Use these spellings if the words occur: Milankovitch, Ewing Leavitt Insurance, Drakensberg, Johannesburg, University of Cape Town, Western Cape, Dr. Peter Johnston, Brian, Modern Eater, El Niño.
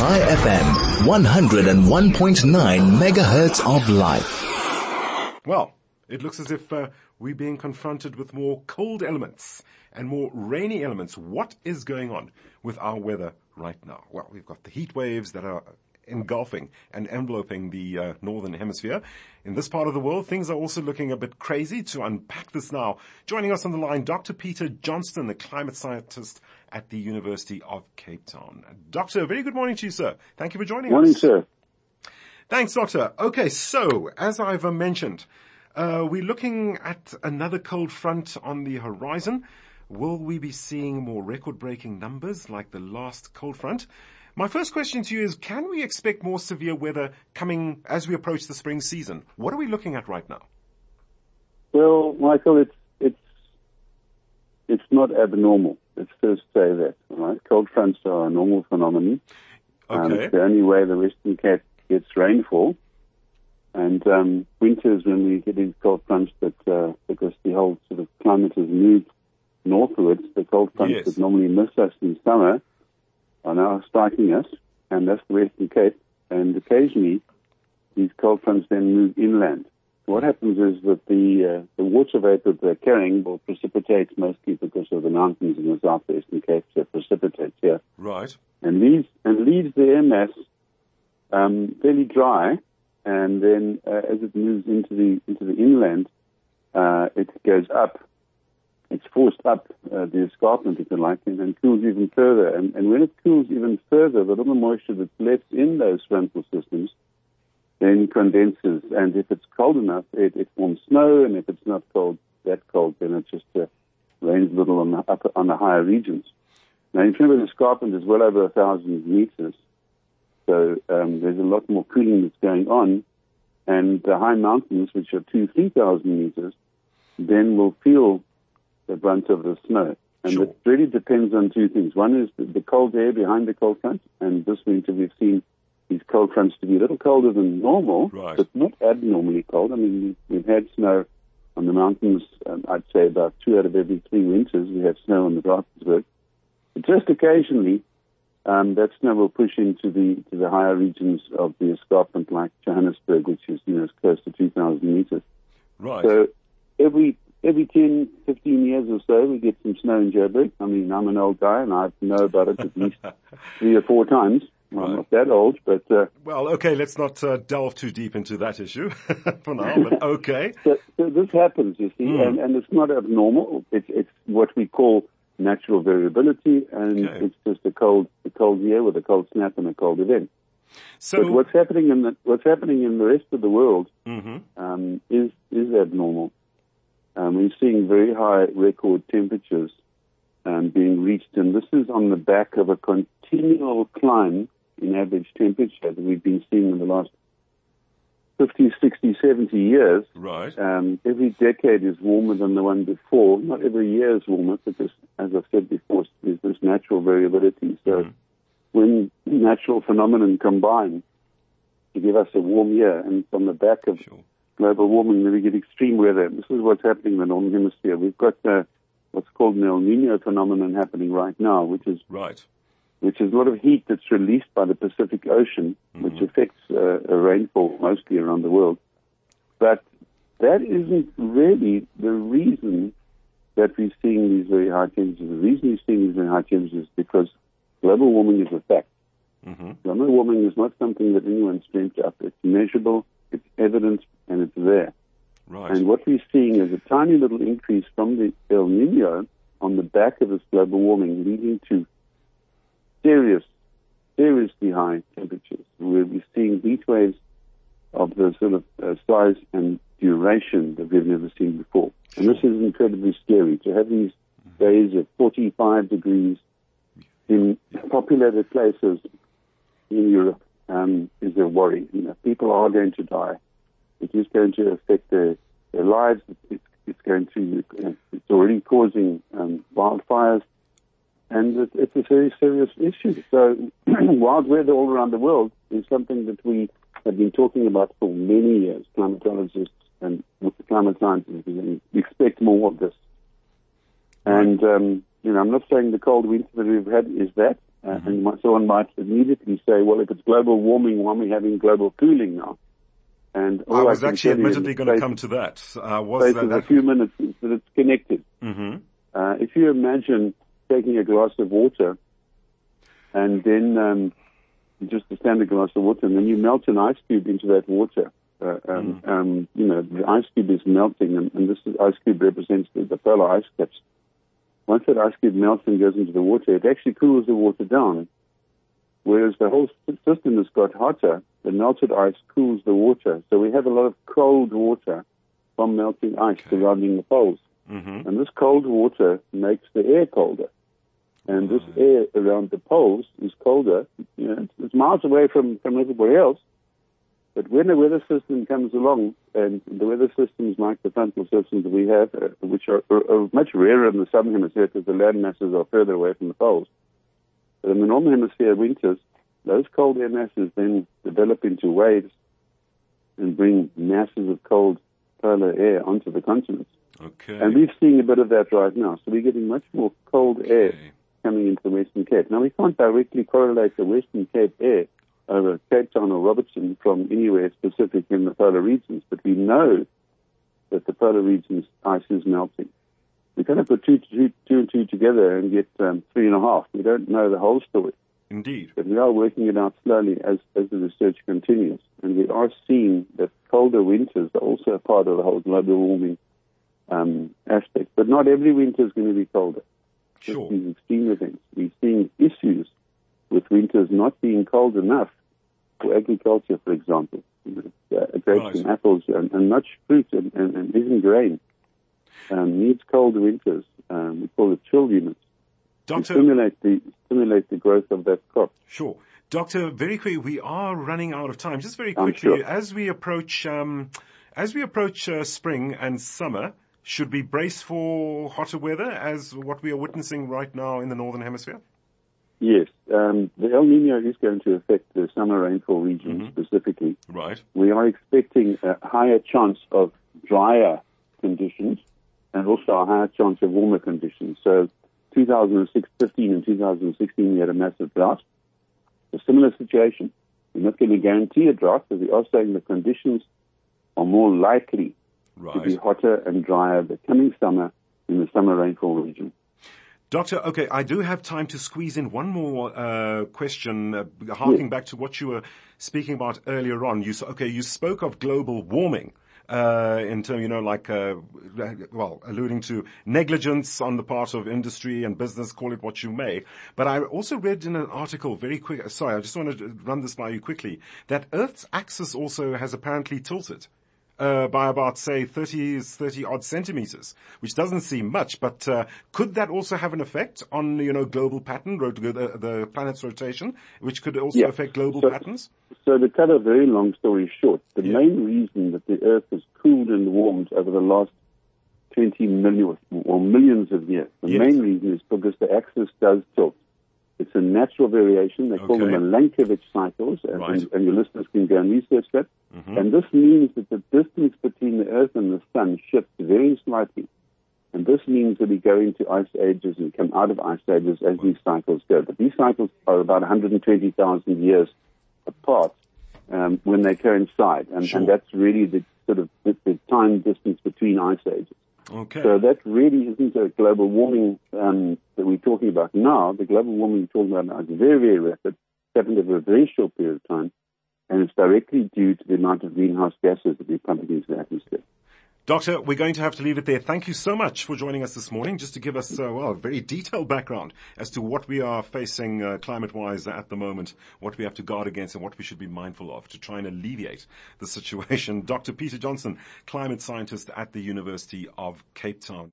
High FM, 101.9 megahertz of life. Well, it looks as if we're being confronted with more cold elements and more rainy elements. What is going on with our weather right now? Well, we've got the heat waves that are engulfing and enveloping the northern hemisphere. In this part of the world, things are also looking a bit crazy. To unpack this now, joining us on the line, Dr. Peter Johnston, the climate scientist at the University of Cape Town. Doctor, very good morning to you, sir. Thank you for joining us. Morning, sir. Thanks, doctor. Okay, so as I've mentioned, we're looking at another cold front on the horizon. Will we be seeing more record-breaking numbers like the last cold front? My first question to you is, can we expect more severe weather coming as we approach the spring season? What are we looking at right now? Well, Michael, it's not abnormal. Let's first say that, all right? Cold fronts are a normal phenomenon. Okay. It's the only way the Western Cape gets rainfall. And winters, when we get into cold fronts, that because the whole sort of climate has moved northwards, the cold fronts that normally miss us in summer are now striking us, and that's the Western Cape. And occasionally, these cold fronts then move inland. What happens is that the water vapor they're carrying will precipitate, mostly because of the mountains in the southwestern Cape, so it precipitates here. Right. And leaves the air mass fairly dry, and then as it moves into the inland, it goes up. It's forced up the escarpment, if you like, and then cools even further. And when it cools even further, the little moisture that's left in those frontal systems then condenses. And if it's cold enough, it forms snow. And if it's not that cold, then it just rains a little on the higher regions. Now, you remember the escarpment is well over 1,000 meters. So there's a lot more cooling that's going on. And the high mountains, which are 2,000-3,000 meters, then will feel the brunt of the snow. And It really depends on two things. One is the cold air behind the cold front, and this winter we've seen these cold fronts to be a little colder than normal, but not abnormally cold. I mean, we've had snow on the mountains, I'd say about 2 out of every 3 winters we have snow on the Drakensberg. But just occasionally, that snow will push into the higher regions of the escarpment, like Johannesburg, which is, close to 2,000 meters. Right. So Every 10, 15 years or so, we get some snow in Joburg. I mean, I'm an old guy, and I know about it at least 3 or 4 times. Well, I'm not that old, but... well, okay, let's not delve too deep into that issue for now, but okay. so this happens, you see, and it's not abnormal. It's what we call natural variability, and It's just a cold year with a cold snap and a cold event. So, but what's happening in the rest of the world is abnormal. We're seeing very high record temperatures being reached, and this is on the back of a continual climb in average temperature that we've been seeing in the last 50, 60, 70 years. Right. Every decade is warmer than the one before. Not every year is warmer, because, as I've said before, there's this natural variability. So when natural phenomenon combine to give us a warm year, and from the back of... Sure. global warming, then we get extreme weather. This is what's happening in the Northern Hemisphere. We've got what's called an El Niño phenomenon happening right now, which is a lot of heat that's released by the Pacific Ocean, which affects rainfall mostly around the world. But that isn't really the reason that we're seeing these very high temperatures. The reason we're seeing these very high temperatures is because global warming is a fact. Global warming is not something that anyone's dreamt up. It's measurable, it's evident, and it's there. Right. And what we're seeing is a tiny little increase from the El Niño on the back of this global warming, leading to seriously high temperatures. We're seeing heat waves of the sort of size and duration that we've never seen before. And this is incredibly scary, to have these days of 45 degrees in populated places in Europe. Is a worry. People are going to die. It is going to affect their lives. It's already causing wildfires, and it's a very serious issue. So, wild weather all around the world is something that we have been talking about for many years. Climatologists and climate scientists expect more of this. And I'm not saying the cold winter that we've had is that. And someone might immediately say, well, if it's global warming, why are we having global cooling now? And I was actually admittedly going to come to that. Was that a few minutes that it's connected. Mm-hmm. If you imagine taking a glass of water and then just a standard glass of water, and then you melt an ice cube into that water. You know, the ice cube is melting, and this ice cube represents the polar ice caps. Once that ice cube melts and goes into the water, it actually cools the water down. Whereas the whole system has got hotter, the melted ice cools the water. So we have a lot of cold water from melting ice surrounding the poles. Mm-hmm. And this cold water makes the air colder. And this air around the poles is colder. You know, it's miles away from everybody else. But when the weather system comes along, and the weather systems like the frontal systems that we have, which are much rarer in the southern hemisphere because the land masses are further away from the poles. But in the northern hemisphere winters, those cold air masses then develop into waves and bring masses of cold polar air onto the continents. Okay. And we're seeing a bit of that right now. So we're getting much more cold air coming into the Western Cape. Now, we can't directly correlate the Western Cape air over Cape Town or Robertson from anywhere specific in the polar regions, but we know that the polar regions' ice is melting. We kind of put two and two together and get 3.5. We don't know the whole story. Indeed. But we are working it out slowly as the research continues, and we are seeing that colder winters are also a part of the whole global warming aspect. But not every winter is going to be colder. Sure. These extreme events. We're seeing issues with winters not being cold enough for agriculture, for example. Grapes and apples and much fruit and even grain needs cold winters. We call it chill units. Doctor, to stimulate the growth of that crop. Sure. Doctor, very quickly, we are running out of time. Just very quickly, as we approach spring and summer, should we brace for hotter weather as what we are witnessing right now in the Northern Hemisphere? Yes, the El Niño is going to affect the summer rainfall region specifically. Right. We are expecting a higher chance of drier conditions and also a higher chance of warmer conditions. So 2015 and 2016, we had a massive drought. A similar situation. We're not going to guarantee a drought, but we are saying the conditions are more likely to be hotter and drier the coming summer in the summer rainfall region. Doctor, okay, I do have time to squeeze in one more question, harking back to what you were speaking about earlier on. You spoke of global warming in terms, alluding to negligence on the part of industry and business, call it what you may. But I also read in an article I just want to run this by you quickly, that Earth's axis also has apparently tilted. By about, say, 30-odd centimeters, which doesn't seem much, but could that also have an effect on, global pattern, the planet's rotation, which could also affect global patterns? So to cut a very long story short, the main reason that the Earth has cooled and warmed over the last 20 million or millions of years, the main reason is because the axis does tilt. It's a natural variation. They call them Milankovitch cycles, and your listeners can go and research that. Mm-hmm. And this means that the distance between the Earth and the Sun shifts very slightly. And this means that we go into ice ages and come out of ice ages as these cycles go. But these cycles are about 120,000 years apart when they coincide. And that's really the sort of the time distance between ice ages. Okay. So that really isn't a global warming that we're talking about now. The global warming we're talking about now is very, very rapid. It's happened over a very short period of time, and it's directly due to the amount of greenhouse gases that we pump into the atmosphere. Doctor, we're going to have to leave it there. Thank you so much for joining us this morning, just to give us a very detailed background as to what we are facing climate-wise at the moment, what we have to guard against and what we should be mindful of to try and alleviate the situation. Dr. Peter Johnston, climate scientist at the University of Cape Town.